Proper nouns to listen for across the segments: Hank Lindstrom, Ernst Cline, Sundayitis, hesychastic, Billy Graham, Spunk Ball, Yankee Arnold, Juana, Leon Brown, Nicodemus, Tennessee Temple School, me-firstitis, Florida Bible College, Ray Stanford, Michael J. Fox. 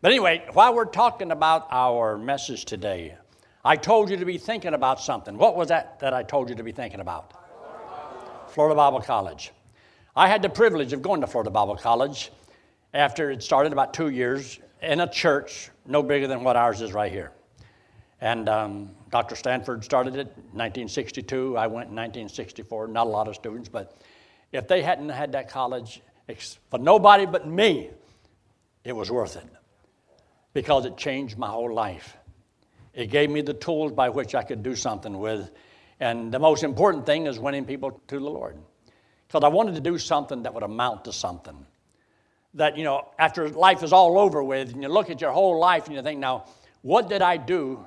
But anyway, while we're talking about our message today, I told you to be thinking about something. What was that I told you to be thinking about? Florida Bible College. I had the privilege of going to Florida Bible College after it started about 2 years in a church no bigger than what ours is right here. And Dr. Stanford started it in 1962. I went in 1964. Not a lot of students, but if they hadn't had that college for nobody but me, it was worth it. Because it changed my whole life. It gave me the tools by which I could do something with. And the most important thing is winning people to the Lord. Because I wanted to do something that would amount to something. That, you know, after life is all over with, and you look at your whole life and you think, now, what did I do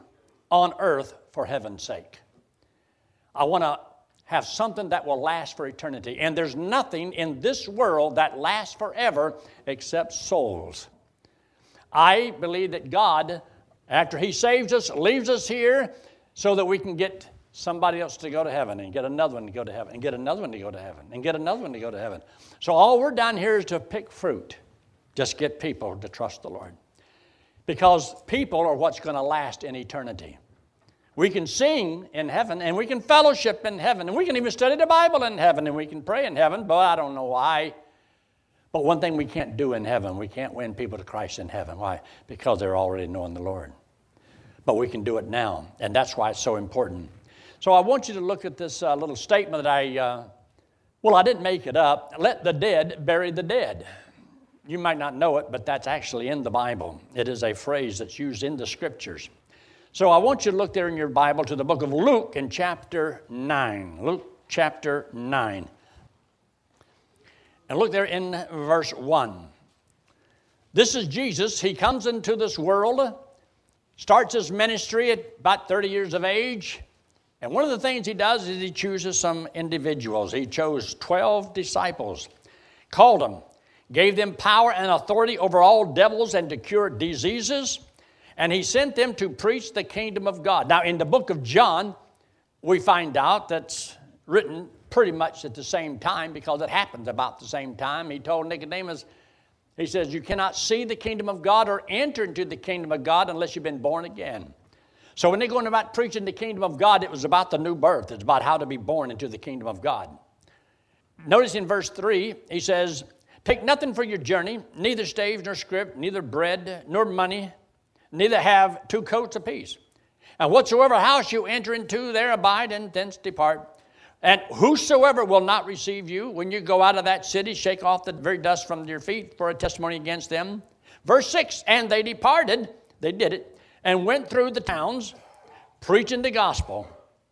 on earth for heaven's sake? I want to have something that will last for eternity. And there's nothing in this world that lasts forever except souls. I believe that God, after He saves us, leaves us here so that we can get somebody else to go to heaven and get another one to go to heaven and get another one to go to heaven and get another one to go to heaven. So all we're down here is to pick fruit. Just get people to trust the Lord. Because people are what's going to last in eternity. We can sing in heaven and we can fellowship in heaven and we can even study the Bible in heaven and we can pray in heaven, but I don't know why. But one thing we can't do in heaven, we can't win people to Christ in heaven. Why? Because they're already knowing the Lord. But we can do it now, and that's why it's so important. So I want you to look at this little statement that I didn't make it up. Let the dead bury the dead. You might not know it, but that's actually in the Bible. It is a phrase that's used in the Scriptures. So I want you to look there in your Bible to the book of Luke in chapter 9. Luke chapter 9. And look there in verse 1. This is Jesus. He comes into this world, starts his ministry at about 30 years of age. And one of the things he does is he chooses some individuals. He chose 12 disciples, called them, gave them power and authority over all devils and to cure diseases. And he sent them to preach the kingdom of God. Now, in the book of John, we find out that's written pretty much at the same time, because it happens about the same time. He told Nicodemus, he says, you cannot see the kingdom of God or enter into the kingdom of God unless you've been born again. So when they're going about preaching the kingdom of God, it was about the new birth. It's about how to be born into the kingdom of God. Notice in verse 3, he says, take nothing for your journey, neither staves nor scrip, neither bread nor money, neither have two coats apiece. And whatsoever house you enter into, there abide and thence depart. And whosoever will not receive you, when you go out of that city, shake off the very dust from your feet for a testimony against them. Verse 6, and they departed, they did it, and went through the towns, preaching the gospel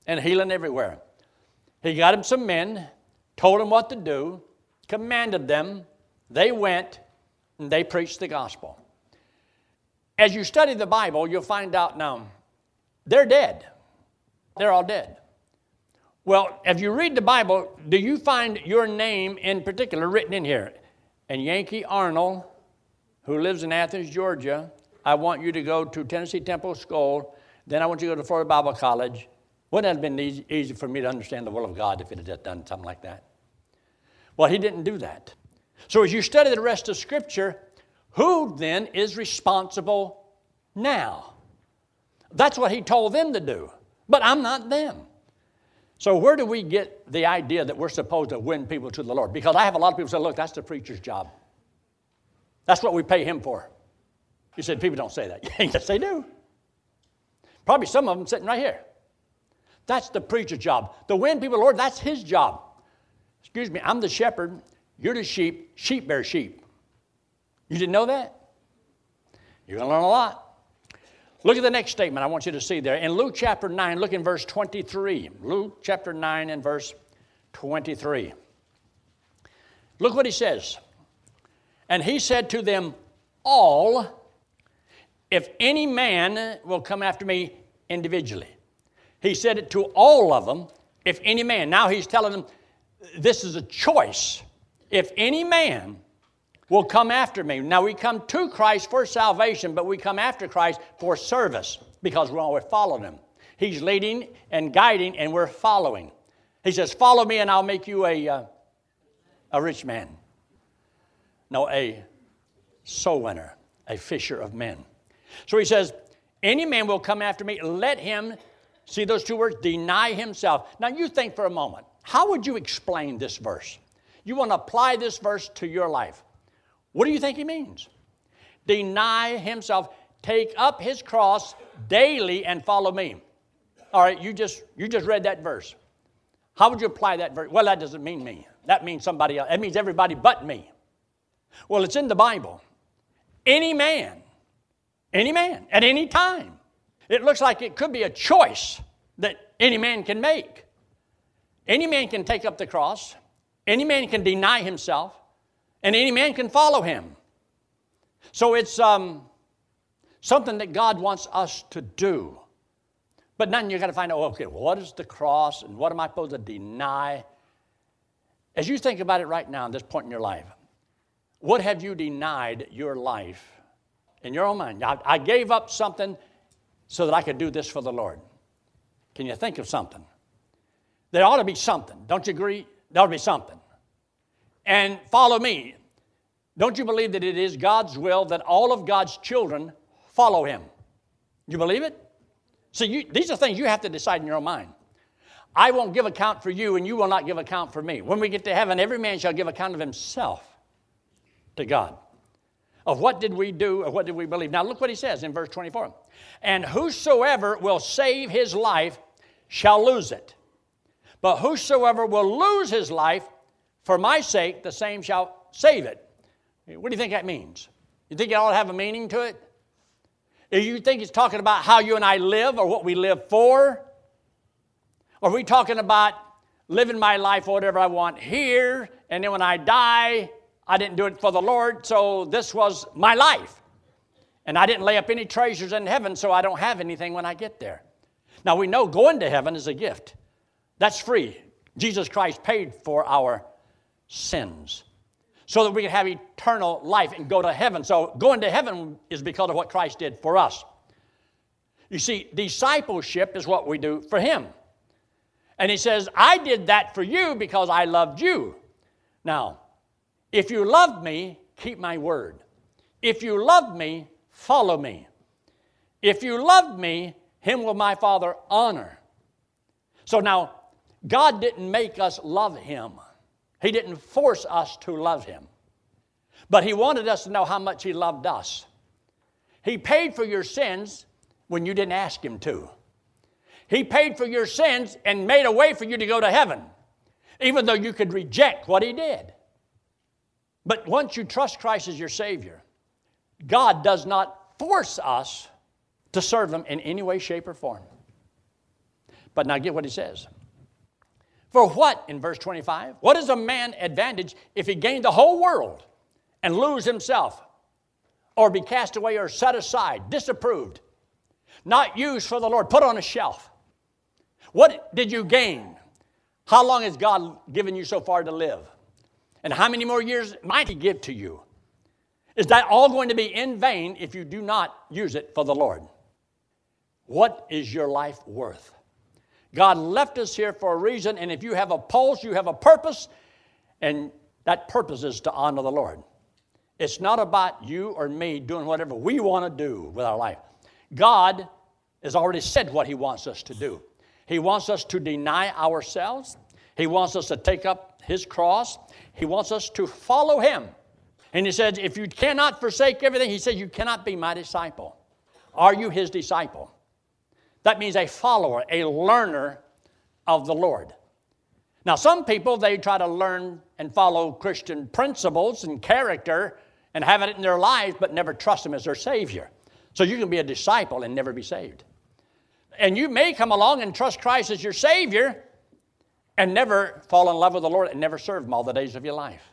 and healing everywhere. He got him some men, told them what to do, commanded them, they went, and they preached the gospel. As you study the Bible, you'll find out now, they're dead. They're all dead. Well, if you read the Bible, do you find your name in particular written in here? And Yankee Arnold, who lives in Athens, Georgia, I want you to go to Tennessee Temple School. Then I want you to go to Florida Bible College. Wouldn't it have been easy for me to understand the will of God if it had just done something like that? Well, he didn't do that. So as you study the rest of Scripture, who then is responsible now? That's what he told them to do. But I'm not them. So where do we get the idea that we're supposed to win people to the Lord? Because I have a lot of people say, look, that's the preacher's job. That's what we pay him for. You said, people don't say that. Yes, they do. Probably some of them sitting right here. That's the preacher's job. To win people to the Lord, that's his job. Excuse me, I'm the shepherd. You're the sheep. Sheep bear sheep. You didn't know that? You're going to learn a lot. Look at the next statement I want you to see there. In Luke chapter 9, look in verse 23. Luke chapter 9 and verse 23. Look what he says. And he said to them all, if any man will come after me individually. He said it to all of them, if any man. Now he's telling them, this is a choice. If any man will come after me. Now, we come to Christ for salvation, but we come after Christ for service because we're always following him. He's leading and guiding, and we're following. He says, follow me, and I'll make you a rich man. No, a soul winner, a fisher of men. So he says, any man will come after me, let him, see those two words, deny himself. Now you think for a moment, how would you explain this verse? You want to apply this verse to your life. What do you think he means? Deny himself, take up his cross daily and follow me. All right, you just read that verse. How would you apply that verse? Well, that doesn't mean me. That means somebody else. That means everybody but me. Well, it's in the Bible. Any man, at any time. It looks like it could be a choice that any man can make. Any man can take up the cross. Any man can deny himself. And any man can follow him. So it's something that God wants us to do. But then you've got to find out, okay, what is the cross and what am I supposed to deny? As you think about it right now at this point in your life, what have you denied your life in your own mind? I gave up something so that I could do this for the Lord. Can you think of something? There ought to be something. Don't you agree? There ought to be something. And follow me. Don't you believe that it is God's will that all of God's children follow him? You believe it? So these are things you have to decide in your own mind. I won't give account for you, and you will not give account for me. When we get to heaven, every man shall give account of himself to God. Of what did we do, of what did we believe? Now look what he says in verse 24. And whosoever will save his life shall lose it. But whosoever will lose his life for my sake, the same shall save it. What do you think that means? You think it ought to have a meaning to it? Do you think it's talking about how you and I live or what we live for? Or are we talking about living my life or whatever I want here, and then when I die, I didn't do it for the Lord, so this was my life. And I didn't lay up any treasures in heaven, so I don't have anything when I get there. Now, we know going to heaven is a gift. That's free. Jesus Christ paid for our sins so that we can have eternal life and go to heaven. So going to heaven is because of what Christ did for us. You see, discipleship is what we do for him. And he says, I did that for you because I loved you. Now, if you love me, keep my word. If you love me, follow me. If you love me, him will my Father honor. So now, God didn't make us love him. He didn't force us to love him. But he wanted us to know how much he loved us. He paid for your sins when you didn't ask him to. He paid for your sins and made a way for you to go to heaven, even though you could reject what he did. But once you trust Christ as your Savior, God does not force us to serve him in any way, shape, or form. But now get what he says. For what, in verse 25, what is a man advantage if he gain the whole world and lose himself, or be cast away or set aside, disapproved, not used for the Lord, put on a shelf? What did you gain? How long has God given you so far to live? And how many more years might he give to you? Is that all going to be in vain if you do not use it for the Lord? What is your life worth? God left us here for a reason, and if you have a pulse, you have a purpose, and that purpose is to honor the Lord. It's not about you or me doing whatever we want to do with our life. God has already said what he wants us to do. He wants us to deny ourselves. He wants us to take up his cross. He wants us to follow him. And he says, if you cannot forsake everything, he says, you cannot be my disciple. Are you his disciple? That means a follower, a learner of the Lord. Now, some people, they try to learn and follow Christian principles and character and have it in their lives, but never trust him as their Savior. So you can be a disciple and never be saved. And you may come along and trust Christ as your Savior and never fall in love with the Lord and never serve him all the days of your life.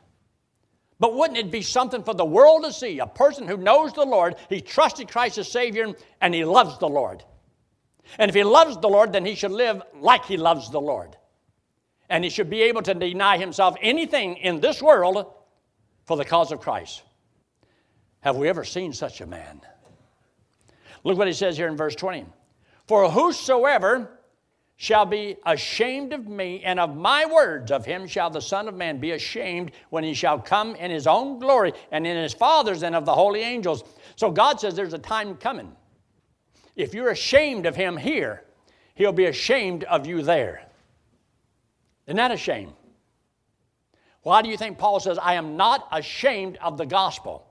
But wouldn't it be something for the world to see? A person who knows the Lord, he trusted Christ as Savior, and he loves the Lord. And if he loves the Lord, then he should live like he loves the Lord. And he should be able to deny himself anything in this world for the cause of Christ. Have we ever seen such a man? Look what he says here in verse 20. For whosoever shall be ashamed of me and of my words, of him shall the Son of Man be ashamed when he shall come in his own glory and in his Father's and of the holy angels. So God says there's a time coming. If you're ashamed of him here, he'll be ashamed of you there. Isn't that a shame? Why do you think Paul says, I am not ashamed of the gospel?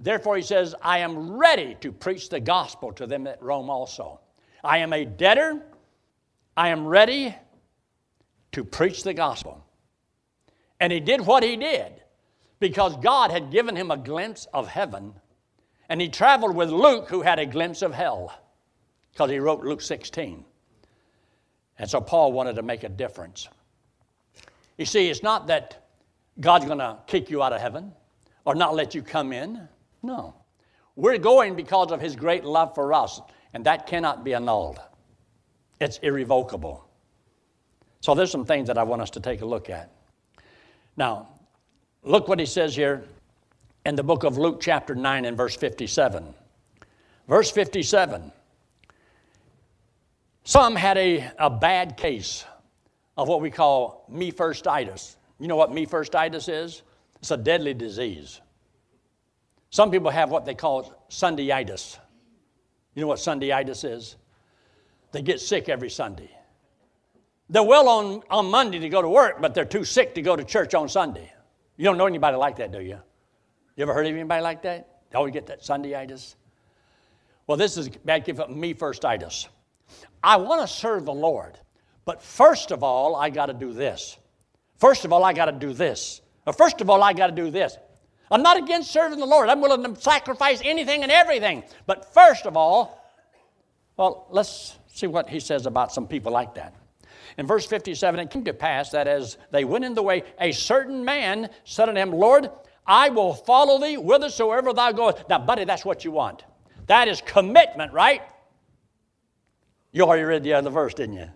Therefore, he says, I am ready to preach the gospel to them at Rome also. I am a debtor. I am ready to preach the gospel. And he did what he did because God had given him a glimpse of heaven. And he traveled with Luke, who had a glimpse of hell, because he wrote Luke 16. And so Paul wanted to make a difference. You see, it's not that God's going to kick you out of heaven or not let you come in. No. We're going because of his great love for us, and that cannot be annulled. It's irrevocable. So there's some things that I want us to take a look at. Now, look what he says here in the book of Luke chapter 9 and verse 57. Verse 57. Some had a bad case of what we call me-firstitis. You know what me-firstitis is? It's a deadly disease. Some people have what they call Sundayitis. You know what Sundayitis is? They get sick every Sunday. They're well on Monday to go to work, but they're too sick to go to church on Sunday. You don't know anybody like that, do you? You ever heard of anybody like that? They always get that Sundayitis. Well, this is bad case of me-firstitis. I want to serve the Lord. But first of all, I got to do this. First of all, I got to do this. Or first of all, I got to do this. I'm not against serving the Lord. I'm willing to sacrifice anything and everything. But first of all, well, let's see what he says about some people like that. In verse 57, it came to pass that as they went in the way, a certain man said unto him, Lord, I will follow thee whithersoever thou goest. Now, buddy, that's what you want. That is commitment, right? You already read the other verse, didn't you?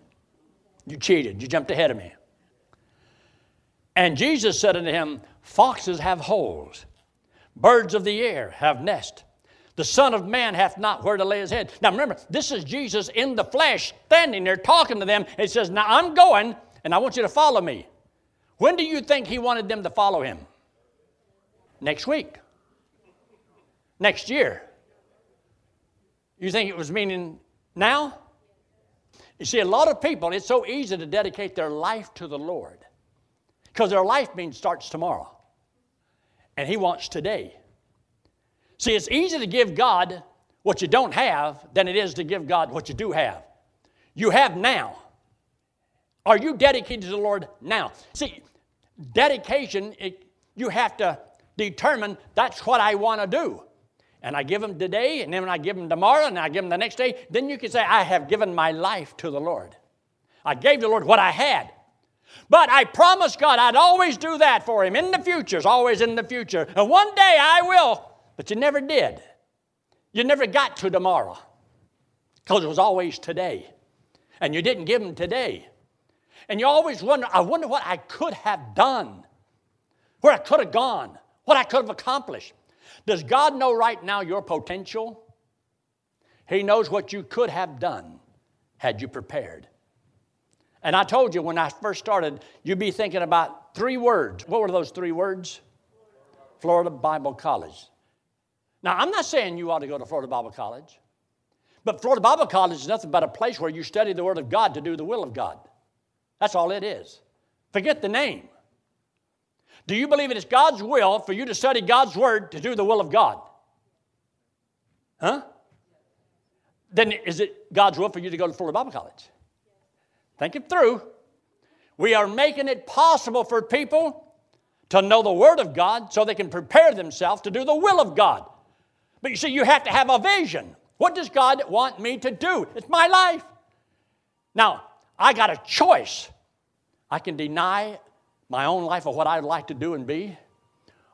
You cheated. You jumped ahead of me. And Jesus said unto him, Foxes have holes. Birds of the air have nests. The Son of Man hath not where to lay his head. Now remember, this is Jesus in the flesh, standing there talking to them. He says, now I'm going, and I want you to follow me. When do you think he wanted them to follow him? Next week. Next year. You think it was meaning now? You see, a lot of people, it's so easy to dedicate their life to the Lord because their life means starts tomorrow, and he wants today. See, it's easy to give God what you don't have than it is to give God what you do have. You have now. Are you dedicated to the Lord now? See, dedication, you have to determine that's what I want to do. And I give them today, and then I give them tomorrow, and I give them the next day. Then you can say, I have given my life to the Lord. I gave the Lord what I had. But I promised God I'd always do that for him in the future. It's always in the future. And one day I will. But you never did. You never got to tomorrow. Because it was always today. And you didn't give him today. And you always wonder, I wonder what I could have done. Where I could have gone. What I could have accomplished. Does God know right now your potential? He knows what you could have done had you prepared. And I told you when I first started, you'd be thinking about three words. What were those three words? Florida Bible College. Now, I'm not saying you ought to go to Florida Bible College. But Florida Bible College is nothing but a place where you study the Word of God to do the will of God. That's all it is. Forget the name. Do you believe it is God's will for you to study God's Word to do the will of God? Huh? Then is it God's will for you to go to Florida Bible College? Think it through. We are making it possible for people to know the Word of God so they can prepare themselves to do the will of God. But you see, you have to have a vision. What does God want me to do? It's my life. Now, I got a choice. I can deny my own life of what I'd like to do and be,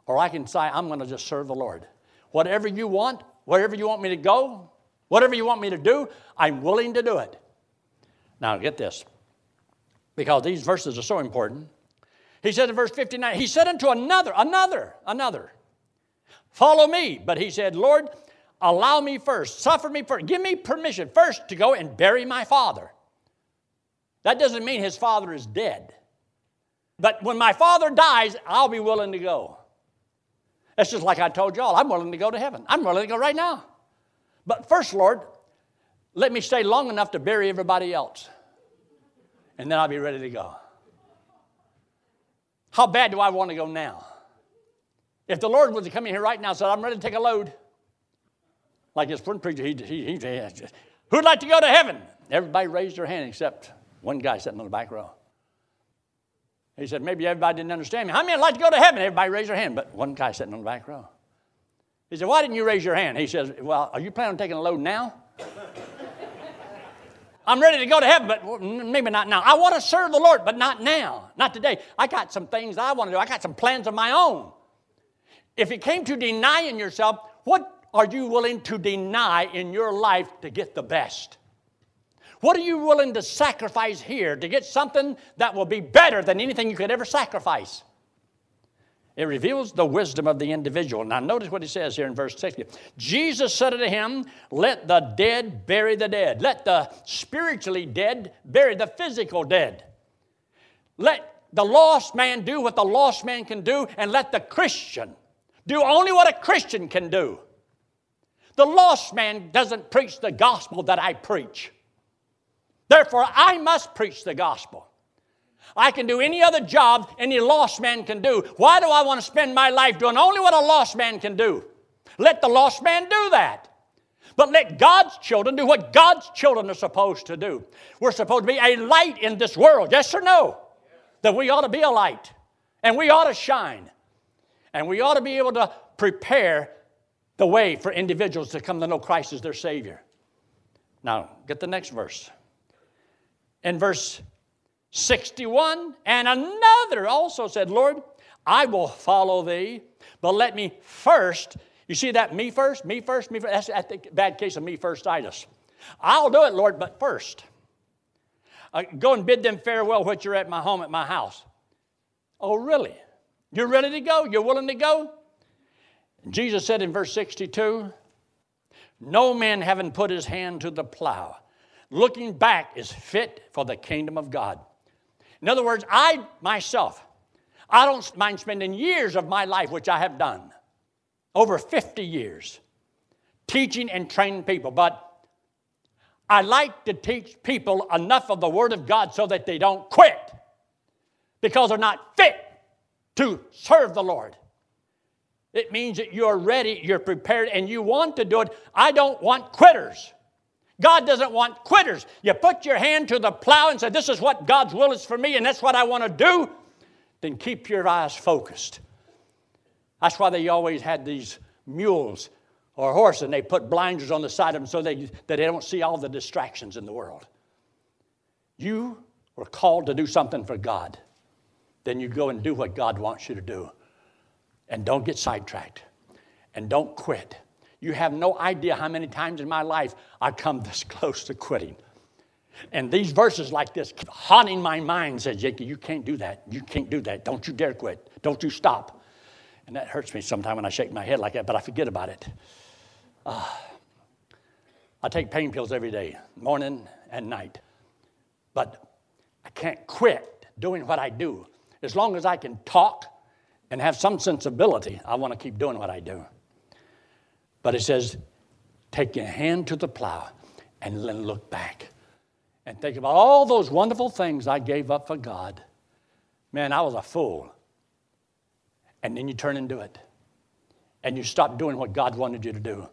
or I can say, I'm going to just serve the Lord. Whatever you want, wherever you want me to go, whatever you want me to do, I'm willing to do it. Now, get this, because these verses are so important. He said in verse 59, he said unto another, follow me. But he said, Lord, allow me first, suffer me first, give me permission first to go and bury my father. That doesn't mean his father is dead. But when my father dies, I'll be willing to go. That's just like I told y'all. I'm willing to go to heaven. I'm willing to go right now. But first, Lord, let me stay long enough to bury everybody else. And then I'll be ready to go. How bad do I want to go now? If the Lord was to come in here right now and said, I'm ready to take a load. Like this one preacher, who'd like to go to heaven? Everybody raised their hand except one guy sitting on the back row. He said, maybe everybody didn't understand me. How many would like to go to heaven? Everybody raised their hand, but one guy sitting on the back row. He said, why didn't you raise your hand? He says, well, are you planning on taking a load now? I'm ready to go to heaven, but maybe not now. I want to serve the Lord, but not now. Not today. I got some things I want to do. I got some plans of my own. If it came to denying yourself, what are you willing to deny in your life to get the best? What are you willing to sacrifice here to get something that will be better than anything you could ever sacrifice? It reveals the wisdom of the individual. Now, notice what he says here in verse 60. Jesus said unto him, let the dead bury the dead. Let the spiritually dead bury the physical dead. Let the lost man do what the lost man can do, and let the Christian do only what a Christian can do. The lost man doesn't preach the gospel that I preach. Therefore, I must preach the gospel. I can do any other job any lost man can do. Why do I want to spend my life doing only what a lost man can do? Let the lost man do that. But let God's children do what God's children are supposed to do. We're supposed to be a light in this world, yes or no? That we ought to be a light, and we ought to shine, and we ought to be able to prepare the way for individuals to come to know Christ as their Savior. Now, get the next verse. In verse 61, and another also said, Lord, I will follow thee, but let me first. You see that me first, me first, me first. That's a bad case of me firstitis. I'll do it, Lord, but first. Go and bid them farewell which are at my home, at my house. Oh, really? You're ready to go? You're willing to go? Jesus said in verse 62, no man having put his hand to the plow, looking back is fit for the kingdom of God. In other words, I myself, I don't mind spending years of my life, which I have done, over 50 years, teaching and training people. But I like to teach people enough of the Word of God so that they don't quit because they're not fit to serve the Lord. It means that you're ready, you're prepared, and you want to do it. I don't want quitters. God doesn't want quitters. You put your hand to the plow and say, this is what God's will is for me, and that's what I want to do. Then keep your eyes focused. That's why they always had these mules or horses, and they put blinders on the side of them so that they don't see all the distractions in the world. You were called to do something for God. Then you go and do what God wants you to do. And don't get sidetracked. And don't quit. You have no idea how many times in my life I've come this close to quitting. And these verses like this keep haunting my mind, says, Jakey, you can't do that. You can't do that. Don't you dare quit. Don't you stop. And that hurts me sometimes when I shake my head like that, but I forget about it. I take pain pills every day, morning and night. But I can't quit doing what I do. As long as I can talk and have some sensibility, I want to keep doing what I do. But it says, take your hand to the plow and then look back and think about all those wonderful things I gave up for God. Man, I was a fool. And then you turn and do it. And you stop doing what God wanted you to do.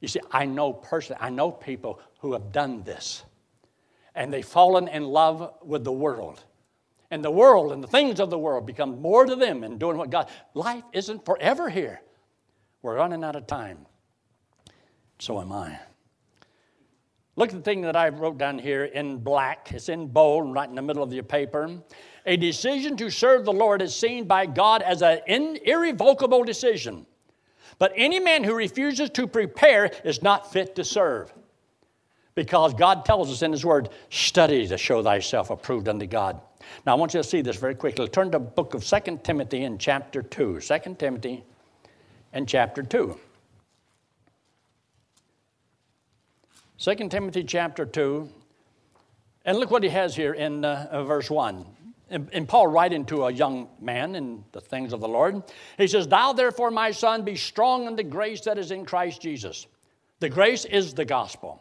You see, I know people who have done this. And they've fallen in love with the world. And the world and the things of the world become more to them in doing what God. Life isn't forever here. We're running out of time. So am I. Look at the thing that I wrote down here in black. It's in bold, right in the middle of your paper. A decision to serve the Lord is seen by God as an irrevocable decision. But any man who refuses to prepare is not fit to serve. Because God tells us in His Word, study to show thyself approved unto God. Now, I want you to see this very quickly. Turn to the book of 2 Timothy in chapter 2. 2 Timothy in chapter 2. 2 Timothy chapter 2. And look what he has here in verse 1. And Paul writing to a young man in the things of the Lord, he says, "Thou therefore, my son, be strong in the grace that is in Christ Jesus." The grace is the gospel.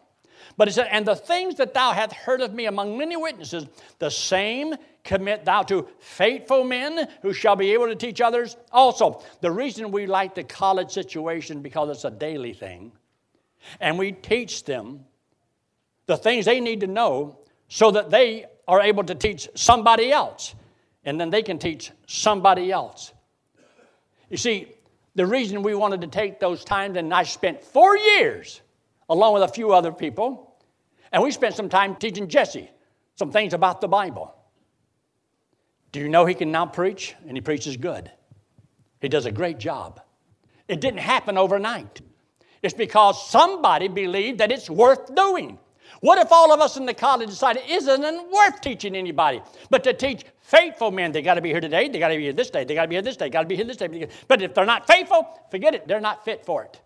But he said, "And the things that thou hast heard of me among many witnesses, the same commit thou to faithful men who shall be able to teach others also." The reason we like the college situation, because it's a daily thing, and we teach them the things they need to know so that they are able to teach somebody else, and then they can teach somebody else. You see, the reason we wanted to take those times, and I spent 4 years along with a few other people, and we spent some time teaching Jesse some things about the Bible. Do you know he can now preach? And he preaches good. He does a great job. It didn't happen overnight. It's because somebody believed that it's worth doing. What if all of us in the college decided it isn't worth teaching anybody? But to teach faithful men, they got to be here today, they got to be here this day, they got to be here this day, got to be here this day. But if they're not faithful, forget it, they're not fit for it.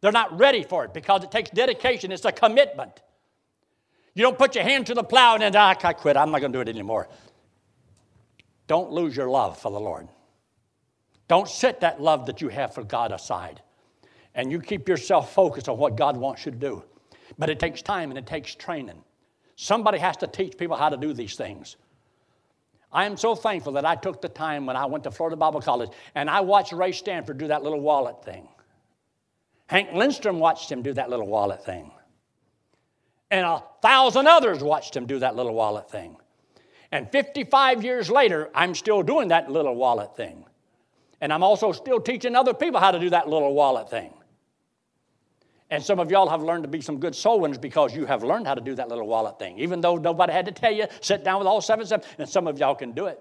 They're not ready for it, because it takes dedication. It's a commitment. You don't put your hand to the plow and then, I quit, I'm not going to do it anymore. Don't lose your love for the Lord. Don't set that love that you have for God aside. And you keep yourself focused on what God wants you to do. But it takes time and it takes training. Somebody has to teach people how to do these things. I am so thankful that I took the time when I went to Florida Bible College and I watched Ray Stanford do that little wallet thing. Hank Lindstrom watched him do that little wallet thing. And 1,000 others watched him do that little wallet thing. And 55 years later, I'm still doing that little wallet thing. And I'm also still teaching other people how to do that little wallet thing. And some of y'all have learned to be some good soul winners because you have learned how to do that little wallet thing. Even though nobody had to tell you, sit down with all seven steps, and some of y'all can do it.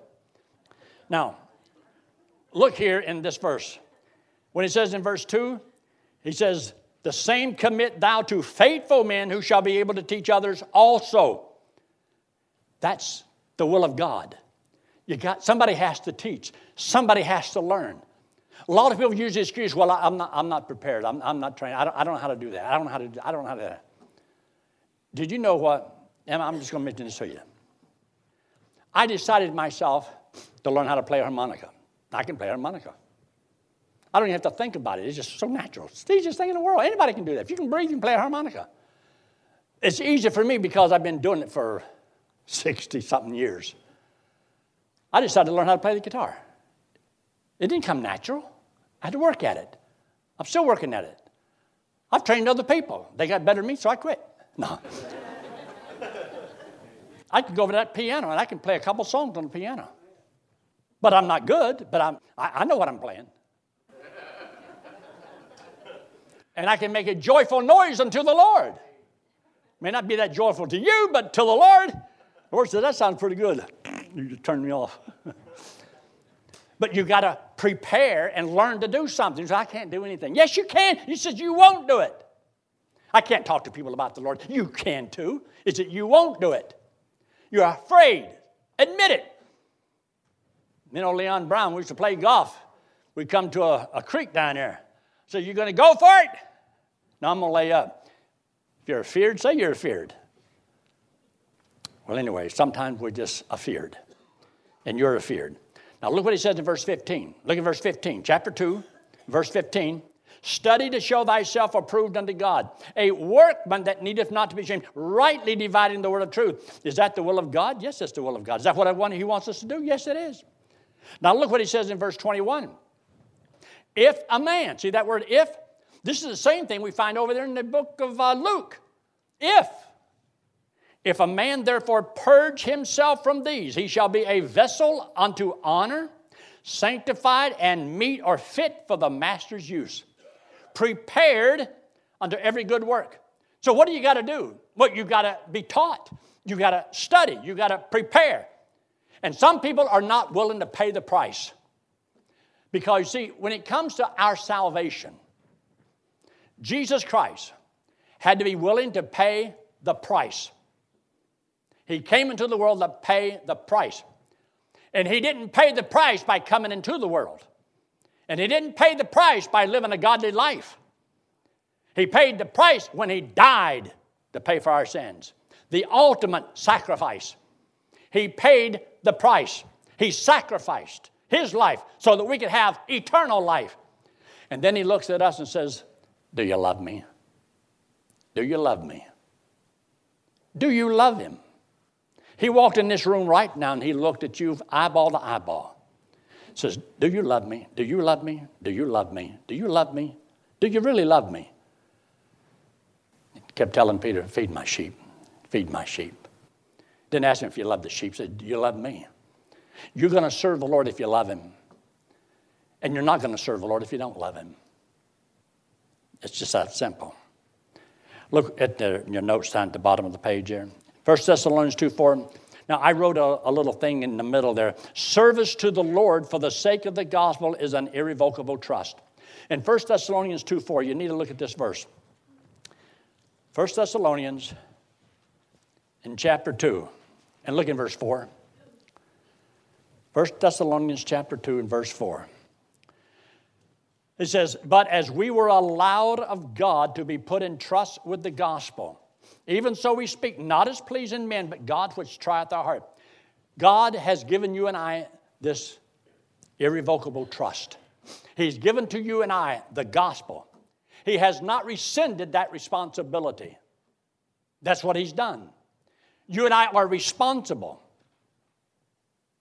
Now, look here in this verse. When he says in verse 2, he says, "The same commit thou to faithful men who shall be able to teach others also." That's the will of God. Somebody has to teach. Somebody has to learn. A lot of people use the excuse, well, I'm not prepared. I'm not trained. I don't know how to do that. I don't know how to do that. Did you know what? And I'm just going to mention this to you. I decided myself to learn how to play a harmonica. I can play a harmonica. I don't even have to think about it. It's just so natural. It's the easiest thing in the world. Anybody can do that. If you can breathe, you can play a harmonica. It's easier for me because I've been doing it for 60-something years. I decided to learn how to play the guitar. It didn't come natural. I had to work at it. I'm still working at it. I've trained other people. They got better than me, so I quit. No. I could go over to that piano, and I can play a couple songs on the piano. But I'm not good, but I know what I'm playing. And I can make a joyful noise unto the Lord. May not be that joyful to you, but to the Lord. The Lord says, that sounds pretty good. You just turned me off. But you got to prepare and learn to do something. You say, I can't do anything. Yes, you can. He says, you won't do it. I can't talk to people about the Lord. You can too. It's that you won't do it. You're afraid. Admit it. You know, Leon Brown, we used to play golf. We'd come to a creek down there. So you're going to go for it? No, I'm going to lay up. If you're afeard, say you're afeard. Well, anyway, sometimes we're just afeard. And you're afeard. Now, look what he says in verse 15. Look at verse 15, chapter 2, verse 15. "Study to show thyself approved unto God, a workman that needeth not to be ashamed, rightly dividing the word of truth." Is that the will of God? Yes, it's the will of God. Is that what he wants us to do? Yes, it is. Now, look what he says in verse 21. "If a man," see that word if? This is the same thing we find over there in the book of Luke. If. "If a man therefore purge himself from these, he shall be a vessel unto honor, sanctified and meet or fit for the master's use, prepared unto every good work." So what do you got to do? Well, you got to be taught. You got to study. You got to prepare. And some people are not willing to pay the price. Because, you see, when it comes to our salvation, Jesus Christ had to be willing to pay the price. He came into the world to pay the price. And he didn't pay the price by coming into the world. And he didn't pay the price by living a godly life. He paid the price when he died to pay for our sins. The ultimate sacrifice. He paid the price. He sacrificed his life so that we could have eternal life. And then he looks at us and says, do you love me? Do you love me? Do you love him? He walked in this room right now and he looked at you eyeball to eyeball. Says, do you love me? Do you love me? Do you love me? Do you love me? Do you really love me? He kept telling Peter, feed my sheep. Feed my sheep. Didn't ask him if you love the sheep. Said, do you love me? You're going to serve the Lord if you love him. And you're not going to serve the Lord if you don't love him. It's just that simple. Look at your notes down at the bottom of the page here. 1 Thessalonians 2:4. Now, I wrote a little thing in the middle there. Service to the Lord for the sake of the gospel is an irrevocable trust. In 1 Thessalonians 2:4, you need to look at this verse. 1 Thessalonians in chapter 2, and look in verse 4. 1 Thessalonians chapter 2 and verse 4. It says, but as we were allowed of God to be put in trust with the gospel, even so we speak, not as pleasing men, but God which trieth our heart. God has given you and I this irrevocable trust. He's given to you and I the gospel. He has not rescinded that responsibility. That's what he's done. You and I are responsible,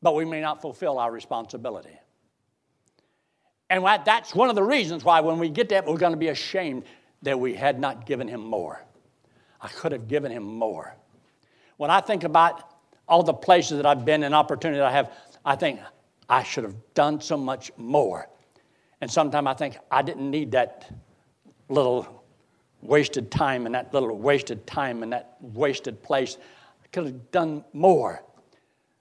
but we may not fulfill our responsibility. And that's one of the reasons why when we get that, we're going to be ashamed that we had not given him more. I could have given him more. When I think about all the places that I've been and opportunities I have, I think I should have done so much more. And sometimes I think I didn't need that little wasted time and that little wasted time and that wasted place. I could have done more.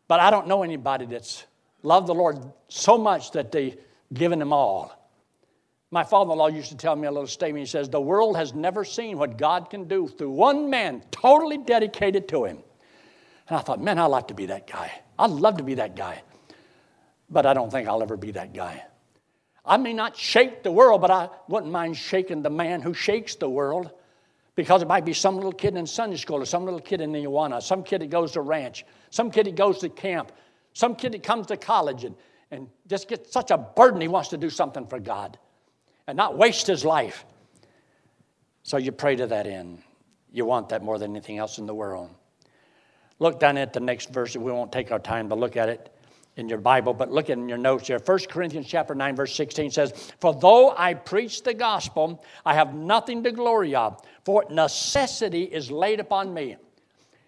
But I don't know anybody that's loved the Lord so much that they've given him all. My father-in-law used to tell me a little statement. He says, the world has never seen what God can do through one man totally dedicated to him. And I thought, man, I'd like to be that guy. I'd love to be that guy. But I don't think I'll ever be that guy. I may not shake the world, but I wouldn't mind shaking the man who shakes the world, because it might be some little kid in Sunday school or some little kid in Juana, some kid that goes to ranch, some kid that goes to camp, some kid that comes to college and just gets such a burden he wants to do something for God. And not waste his life. So you pray to that end. You want that more than anything else in the world. Look down at the next verse. We won't take our time to look at it in your Bible, but look in your notes here. 1 Corinthians chapter 9, verse 16 says, for though I preach the gospel, I have nothing to glory of, for necessity is laid upon me.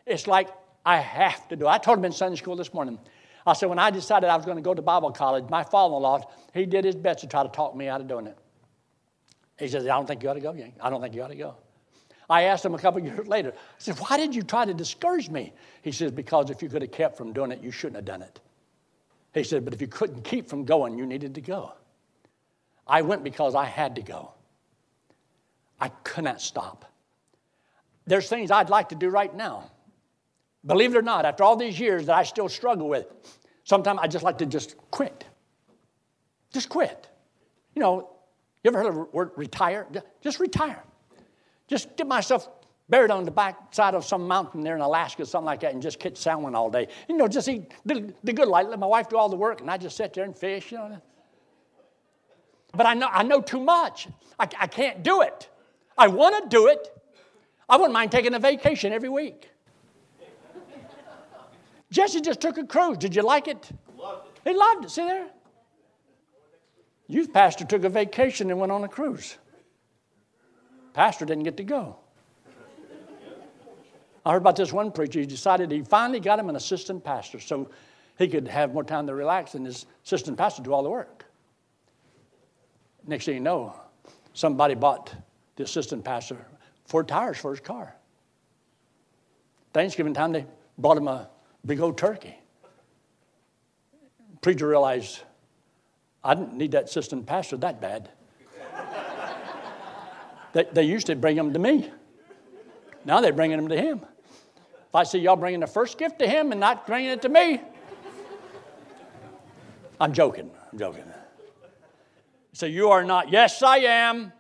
It's like I have to do it. I told him in Sunday school this morning, I said, when I decided I was going to go to Bible college, my father-in-law, he did his best to try to talk me out of doing it. He says, I don't think you ought to go, Yank. I don't think you ought to go. I asked him a couple of years later. I said, why did you try to discourage me? He says, because if you could have kept from doing it, you shouldn't have done it. He said, but if you couldn't keep from going, you needed to go. I went because I had to go. I could not stop. There's things I'd like to do right now. Believe it or not, after all these years that I still struggle with, sometimes I just like to just quit. Just quit. You know, you ever heard of the word retire? Just retire. Just get myself buried on the backside of some mountain there in Alaska, something like that, and just catch salmon all day. You know, just eat the good life. Let my wife do all the work, and I just sit there and fish. You know. But I know too much. I can't do it. I want to do it. I wouldn't mind taking a vacation every week. Jesse just took a cruise. Did you like it? Loved it. He loved it. See there? Youth pastor took a vacation and went on a cruise. Pastor didn't get to go. I heard about this one preacher. He decided he finally got him an assistant pastor so he could have more time to relax and his assistant pastor do all the work. Next thing you know, somebody bought the assistant pastor 4 tires for his car. Thanksgiving time, they bought him a big old turkey. Preacher realized, I didn't need that assistant pastor that bad. They used to bring them to me. Now they're bringing them to him. If I see y'all bringing the first gift to him and not bringing it to me, I'm joking. I'm joking. So you are not. Yes, I am.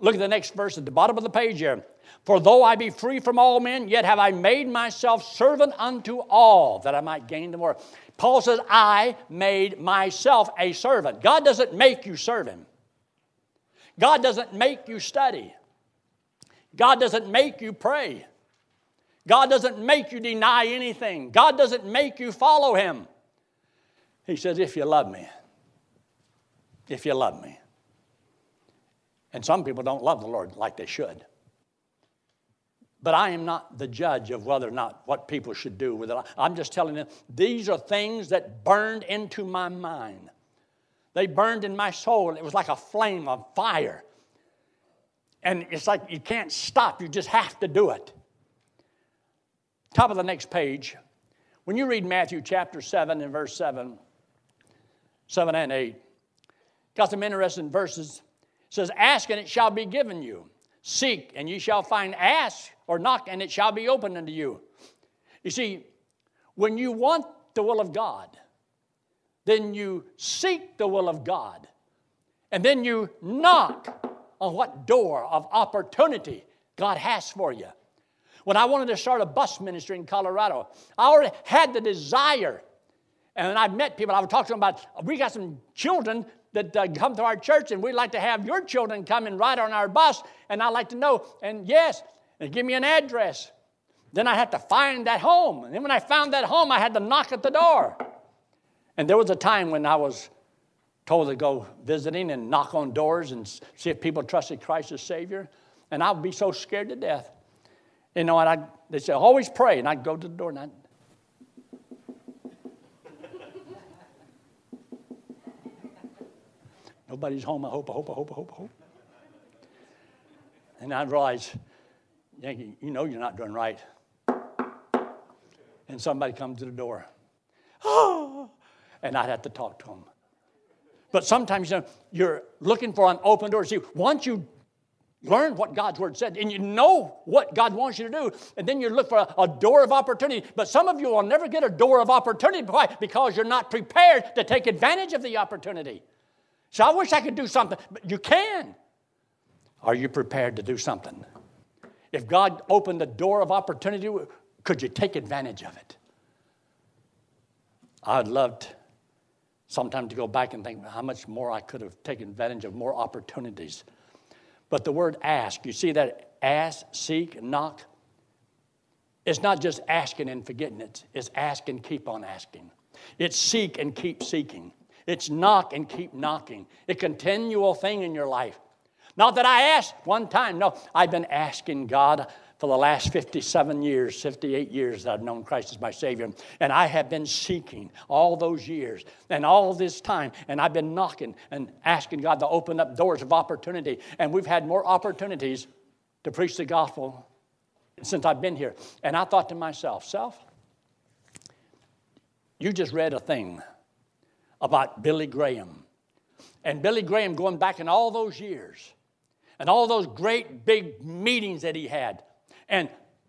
Look at the next verse at the bottom of the page here. For though I be free from all men, yet have I made myself servant unto all, that I might gain the more. Paul says, I made myself a servant. God doesn't make you serve him. God doesn't make you study. God doesn't make you pray. God doesn't make you deny anything. God doesn't make you follow him. He says, if you love me, if you love me. And some people don't love the Lord like they should. But I am not the judge of whether or not what people should do with it. I'm just telling them, these are things that burned into my mind. They burned in my soul. It was like a flame of fire. And it's like you can't stop. You just have to do it. Top of the next page. When you read Matthew chapter 7 and verse 7 and 8, got some interesting verses. It says, ask and it shall be given you. Seek and ye shall find. Ask or knock and it shall be opened unto you. You see, when you want the will of God, then you seek the will of God. And then you knock on what door of opportunity God has for you. When I wanted to start a bus ministry in Colorado, I already had the desire. And I met people, I would talk to them about, we got some children that come to our church, and we'd like to have your children come and ride on our bus, and I'd like to know, and yes, and give me an address. Then I had to find that home. And then when I found that home, I had to knock at the door. And there was a time when I was told to go visiting and knock on doors and see if people trusted Christ as Savior, and I'd be so scared to death. You know, and they say, always pray, and I'd go to the door, and I'd nobody's home, I hope. And I realize, you know you're not doing right. And somebody comes to the door. Oh! And I'd have to talk to them. But sometimes, you know, you're looking for an open door. See, once you learn what God's Word said, and you know what God wants you to do, and then you look for a door of opportunity. But some of you will never get a door of opportunity. Why? Because you're not prepared to take advantage of the opportunity. So I wish I could do something, but you can. Are you prepared to do something? If God opened the door of opportunity, could you take advantage of it? I'd love to sometimes to go back and think how much more I could have taken advantage of more opportunities. But the word ask, you see that ask, seek, knock? It's not just asking and forgetting it. It's ask and keep on asking. It's seek and keep seeking. It's knock and keep knocking. It's a continual thing in your life. Not that I asked one time. No, I've been asking God for the last 57 years, 58 years that I've known Christ as my Savior. And I have been seeking all those years and all this time. And I've been knocking and asking God to open up doors of opportunity. And we've had more opportunities to preach the gospel since I've been here. And I thought to myself, self, you just read a thing about Billy Graham. And Billy Graham going back in all those years and all those great big meetings that he had and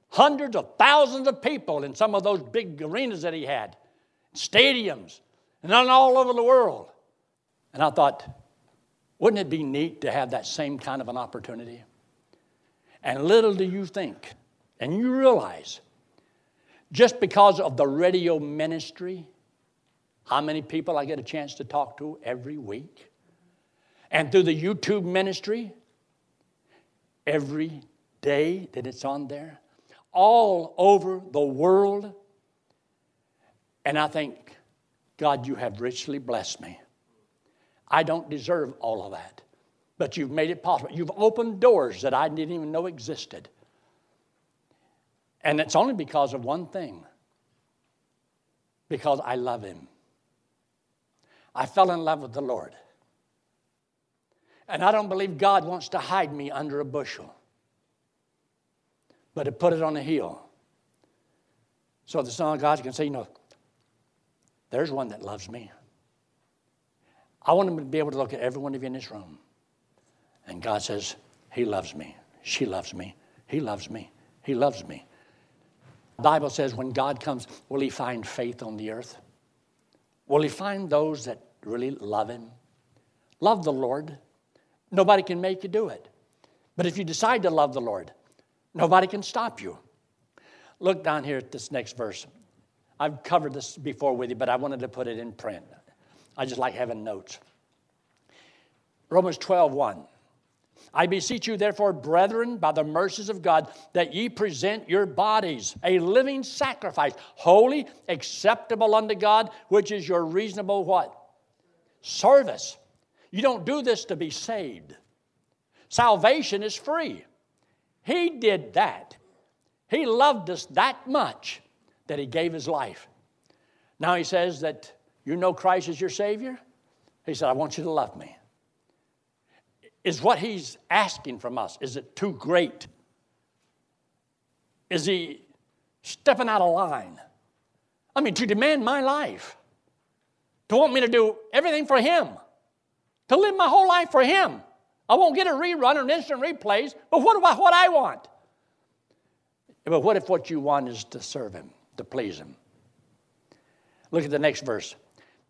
hundreds of thousands of people in some of those big arenas that he had, stadiums, and all over the world. And I thought, wouldn't it be neat to have that same kind of an opportunity? And little do you think, and you realize, just because of the radio ministry, how many people I get a chance to talk to every week. And through the YouTube ministry, every day that it's on there, all over the world. And I think, God, you have richly blessed me. I don't deserve all of that, but you've made it possible. You've opened doors that I didn't even know existed. And it's only because of one thing, because I love him. I fell in love with the Lord. And I don't believe God wants to hide me under a bushel, but to put it on a hill so the Son of God can say, you know, there's one that loves me. I want him to be able to look at every one of you in this room. And God says, he loves me. She loves me. He loves me. He loves me. The Bible says when God comes, will he find faith on the earth? Will he find those that really love him? Love the Lord. Nobody can make you do it. But if you decide to love the Lord, nobody can stop you. Look down here at this next verse. I've covered this before with you, but I wanted to put it in print. I just like having notes. Romans 12:1. I beseech you, therefore, brethren, by the mercies of God, that ye present your bodies a living sacrifice, holy, acceptable unto God, which is your reasonable what? Service. You don't do this to be saved. Salvation is free. He did that. He loved us that much that he gave his life. Now he says that you know Christ is your Savior. He said, I want you to love me. Is what he's asking from us, is it too great? Is he stepping out of line? I mean, to demand my life, to want me to do everything for him, to live my whole life for him. I won't get a rerun or an instant replays, but what about what I want? But what if what you want is to serve him, to please him? Look at the next verse.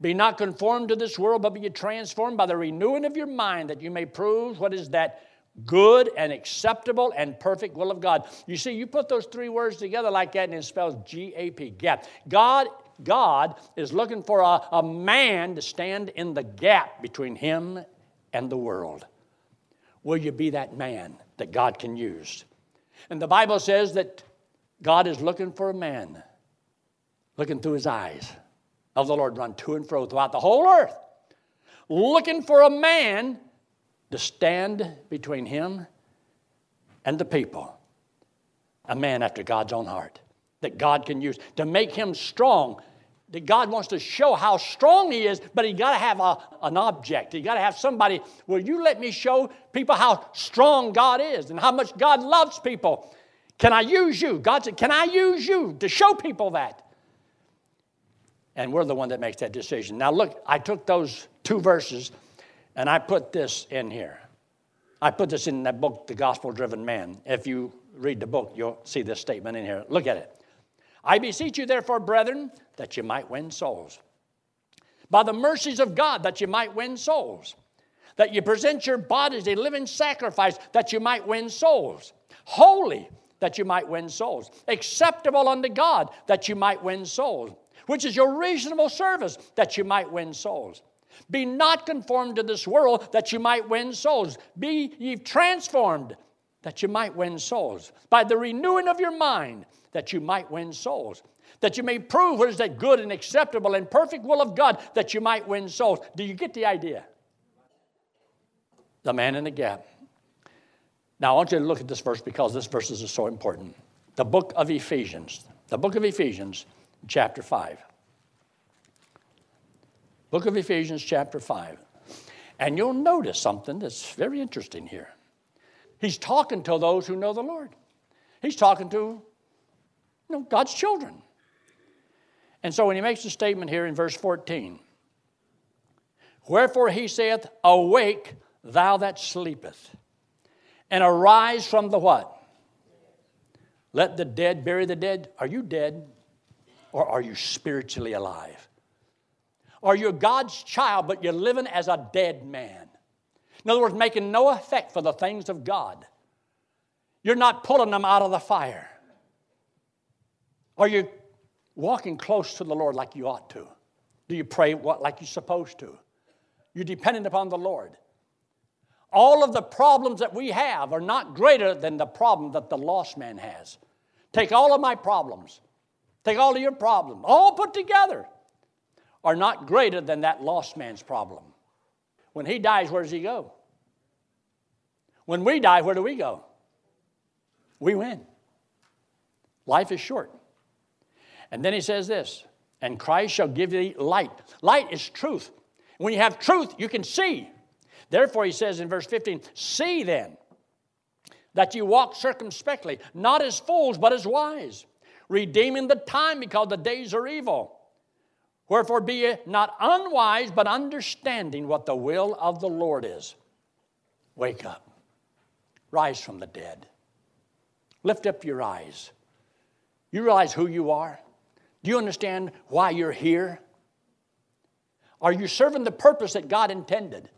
Be not conformed to this world, but be transformed by the renewing of your mind, that you may prove what is that good and acceptable and perfect will of God. You see, you put those three words together like that, and it spells G-A-P, gap. God is looking for a man to stand in the gap between him and the world. Will you be that man that God can use? And the Bible says that God is looking for a man, looking through his eyes of the Lord, run to and fro throughout the whole earth, looking for a man to stand between him and the people, a man after God's own heart that God can use to make him strong, that God wants to show how strong he is, but he got to have an object. He got to have somebody. Will you let me show people how strong God is and how much God loves people? Can I use you? God said, can I use you to show people that? And we're the one that makes that decision. Now look, I took those two verses and I put this in here. I put this in that book, The Gospel-Driven Man. If you read the book, you'll see this statement in here. Look at it. I beseech you, therefore, brethren, that you might win souls. By the mercies of God, that you might win souls. That you present your bodies a living sacrifice, that you might win souls. Holy, that you might win souls. Acceptable unto God, that you might win souls. Which is your reasonable service, that you might win souls. Be not conformed to this world, that you might win souls. Be ye transformed, that you might win souls. By the renewing of your mind, that you might win souls. That you may prove what is that good and acceptable and perfect will of God, that you might win souls. Do you get the idea? The man in the gap. Now I want you to look at this verse, because this verse is so important. The book of Ephesians. The book of Ephesians. Chapter 5. Book of Ephesians, chapter 5. And you'll notice something that's very interesting here. He's talking to those who know the Lord. He's talking to, God's children. And so when he makes the statement here in verse 14, wherefore he saith, awake, thou that sleepest, and arise from the what? Let the dead bury the dead. Are you dead? Or are you spiritually alive? Are you God's child, but you're living as a dead man? In other words, making no effect for the things of God. You're not pulling them out of the fire. Are you walking close to the Lord like you ought to? Do you pray like you're supposed to? You're dependent upon the Lord. All of the problems that we have are not greater than the problem that the lost man has. Take all of my problems. Take all of your problems, all put together, are not greater than that lost man's problem. When he dies, where does he go? When we die, where do we go? We win. Life is short. And then he says this, and Christ shall give thee light. Light is truth. When you have truth, you can see. Therefore, he says in verse 15, see then that you walk circumspectly, not as fools, but as wise. Redeeming the time, because the days are evil. Wherefore be ye not unwise, but understanding what the will of the Lord is. Wake up. Rise from the dead. Lift up your eyes. You realize who you are? Do you understand why you're here? Are you serving the purpose that God intended?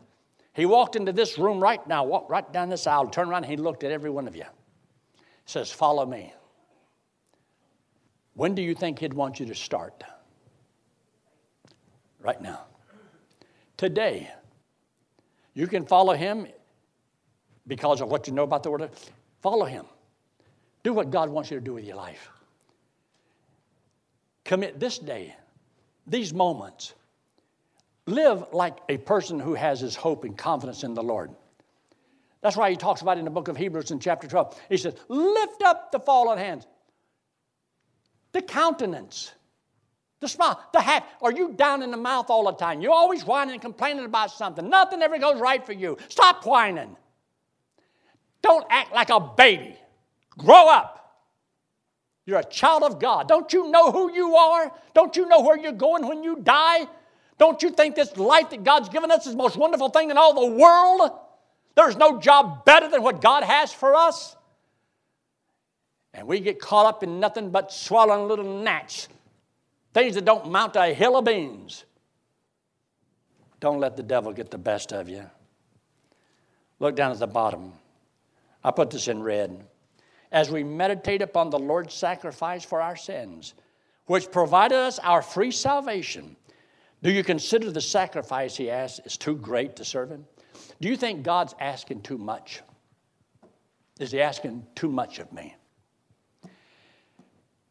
He walked into this room right now, walked right down this aisle, turned around, and he looked at every one of you. He says, follow me. When do you think he'd want you to start? Right now. Today. You can follow him because of what you know about the Word. Follow him. Do what God wants you to do with your life. Commit this day, these moments. Live like a person who has his hope and confidence in the Lord. That's why he talks about in the book of Hebrews in chapter 12. He says, lift up the fallen hands. The countenance, the smile, the hat. Are you down in the mouth all the time? You're always whining and complaining about something. Nothing ever goes right for you. Stop whining. Don't act like a baby. Grow up. You're a child of God. Don't you know who you are? Don't you know where you're going when you die? Don't you think this life that God's given us is the most wonderful thing in all the world? There's no job better than what God has for us. And we get caught up in nothing but swallowing little gnats, things that don't mount to a hill of beans. Don't let the devil get the best of you. Look down at the bottom. I put this in red. As we meditate upon the Lord's sacrifice for our sins, which provided us our free salvation, do you consider the sacrifice, he asks, is too great to serve him? Do you think God's asking too much? Is he asking too much of me?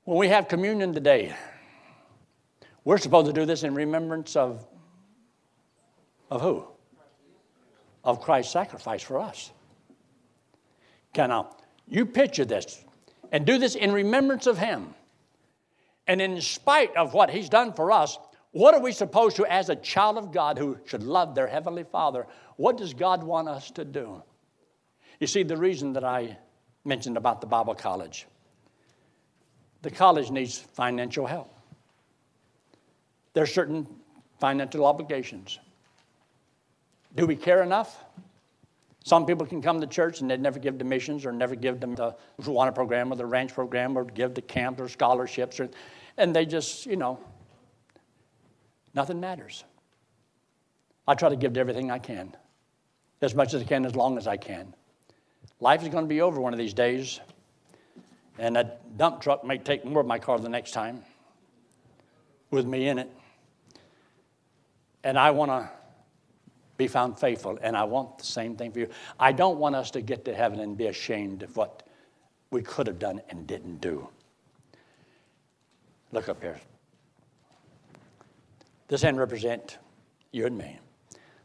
When we have communion today, we're supposed to do this in remembrance of who? Of Christ's sacrifice for us. Okay, now, you picture this and do this in remembrance of him. And in spite of what he's done for us, what are we supposed to, as a child of God who should love their Heavenly Father, what does God want us to do? You see, the reason that I mentioned about the Bible college, the college needs financial help. There are certain financial obligations. Do we care enough? Some people can come to church and they never give to missions or never give to the Juana program or the ranch program or give to camps or scholarships. And they just, you know, nothing matters. I try to give to everything I can, as much as I can, as long as I can. Life is going to be over one of these days. And a dump truck may take more of my car the next time with me in it. And I want to be found faithful, and I want the same thing for you. I don't want us to get to heaven and be ashamed of what we could have done and didn't do. Look up here. This hand represents you and me.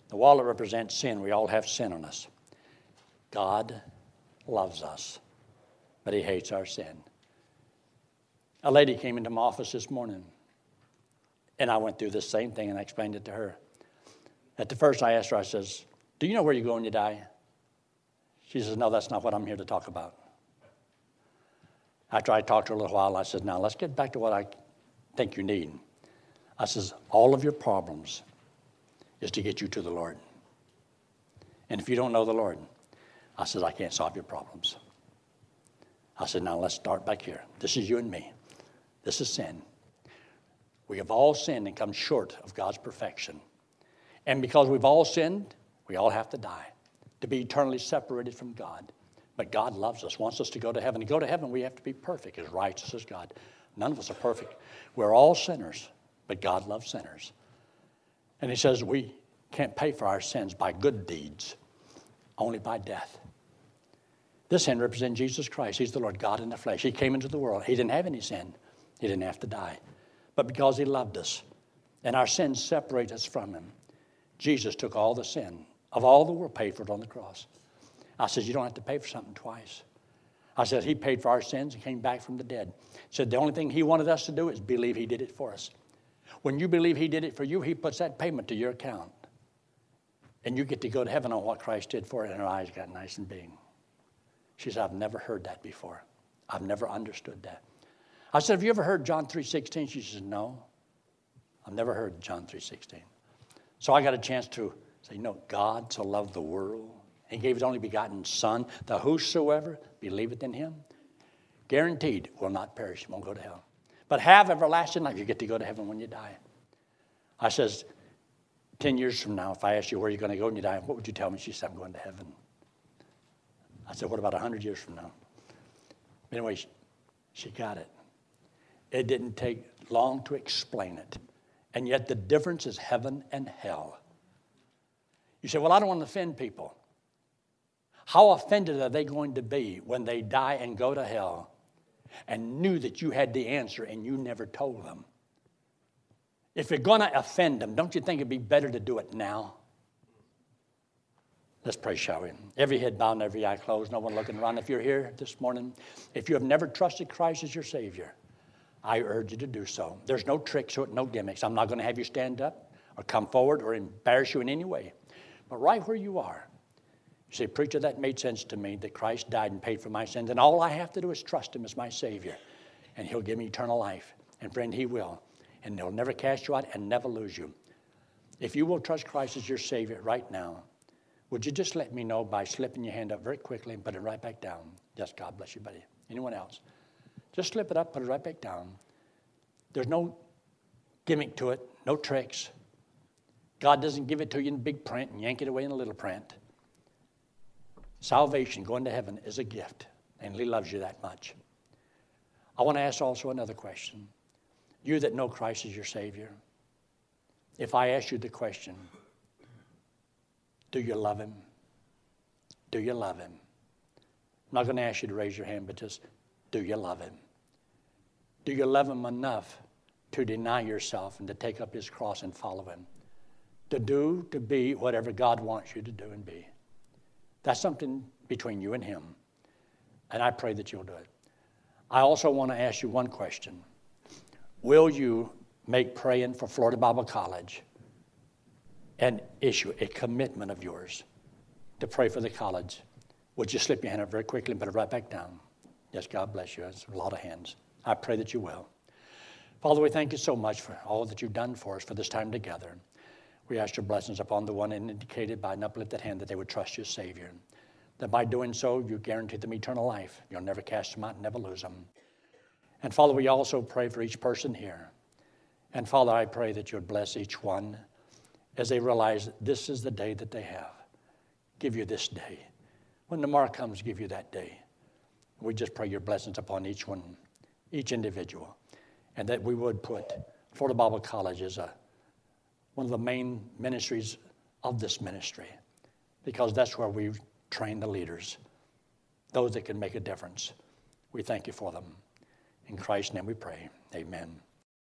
The wallet represents sin. We all have sin on us. God loves us. But he hates our sin. A lady came into my office this morning, and I went through the same thing, and I explained it to her. At the first, I asked her, I says, do you know where you go when you die? She says, no, that's not what I'm here to talk about. After I talked to her a little while, I said, now let's get back to what I think you need. I says, all of your problems is to get you to the Lord. And if you don't know the Lord, I says, I can't solve your problems. I said, now let's start back here. This is you and me. This is sin. We have all sinned and come short of God's perfection. And because we've all sinned, we all have to die, to be eternally separated from God. But God loves us, wants us to go to heaven. To go to heaven, we have to be perfect, as righteous as God. None of us are perfect. We're all sinners, but God loves sinners. And he says we can't pay for our sins by good deeds, only by death. This sin represents Jesus Christ. He's the Lord God in the flesh. He came into the world. He didn't have any sin. He didn't have to die. But because he loved us, and our sins separate us from him, Jesus took all the sin of all the world, paid for it on the cross. I said, you don't have to pay for something twice. I said, he paid for our sins and came back from the dead. He said, the only thing he wanted us to do is believe he did it for us. When you believe he did it for you, he puts that payment to your account. And you get to go to heaven on what Christ did for it, and her eyes got nice and big. She said, I've never heard that before. I've never understood that. I said, have you ever heard John 3:16? She said, no. I've never heard John 3:16. So I got a chance to say, you know, God so loved the world. He gave his only begotten son, that whosoever believeth in him, guaranteed will not perish, won't go to hell, but have everlasting life. You get to go to heaven when you die. I says, 10 years from now, if I asked you where you're going to go when you die, what would you tell me? She said, I'm going to heaven. I said, what about 100 years from now? Anyway, she got it. It didn't take long to explain it. And yet the difference is heaven and hell. You say, well, I don't want to offend people. How offended are they going to be when they die and go to hell and knew that you had the answer and you never told them? If you're going to offend them, don't you think it'd be better to do it now? Let's pray, shall we? Every head bowed, every eye closed, no one looking around. If you're here this morning, if you have never trusted Christ as your Savior, I urge you to do so. There's no tricks, no gimmicks. I'm not going to have you stand up or come forward or embarrass you in any way. But right where you are, you say, preacher, that made sense to me, that Christ died and paid for my sins, and all I have to do is trust him as my Savior, and he'll give me eternal life. And friend, he will. And he'll never cast you out and never lose you. If you will trust Christ as your Savior right now, would you just let me know by slipping your hand up very quickly and put it right back down? Yes, God bless you, buddy. Anyone else? Just slip it up, put it right back down. There's no gimmick to it, no tricks. God doesn't give it to you in big print and yank it away in a little print. Salvation, going to heaven, is a gift, and he loves you that much. I want to ask also another question. You that know Christ as your Savior, if I ask you the question, do you love him? Do you love him? I'm not going to ask you to raise your hand, but just, do you love him? Do you love him enough to deny yourself and to take up his cross and follow him? To do, to be whatever God wants you to do and be. That's something between you and him. And I pray that you'll do it. I also want to ask you one question. Will you make praying for Florida Bible College an issue, a commitment of yours to pray for the college? Would you slip your hand up very quickly and put it right back down? Yes, God bless you. That's a lot of hands. I pray that you will. Father, we thank you so much for all that you've done for us for this time together. We ask your blessings upon the one indicated by an uplifted hand that they would trust your Savior, that by doing so, you guarantee them eternal life. You'll never cast them out and never lose them. And, Father, we also pray for each person here. And, Father, I pray that you would bless each one as they realize that this is the day that they have. Give you this day. When tomorrow comes, give you that day. We just pray your blessings upon each one, each individual, and that we would put Florida Bible College as one of the main ministries of this ministry, because that's where we train the leaders, those that can make a difference. We thank you for them. In Christ's name we pray. Amen.